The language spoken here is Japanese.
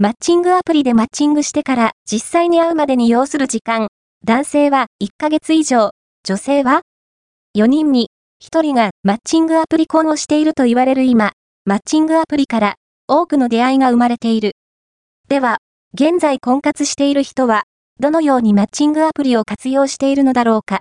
マッチングアプリでマッチングしてから実際に会うまでに要する時間。男性は1ヶ月以上、女性は4人に1人がマッチングアプリ婚をしていると言われる今、マッチングアプリから多くの出会いが生まれている。では、現在婚活している人は、どのようにマッチングアプリを活用しているのだろうか。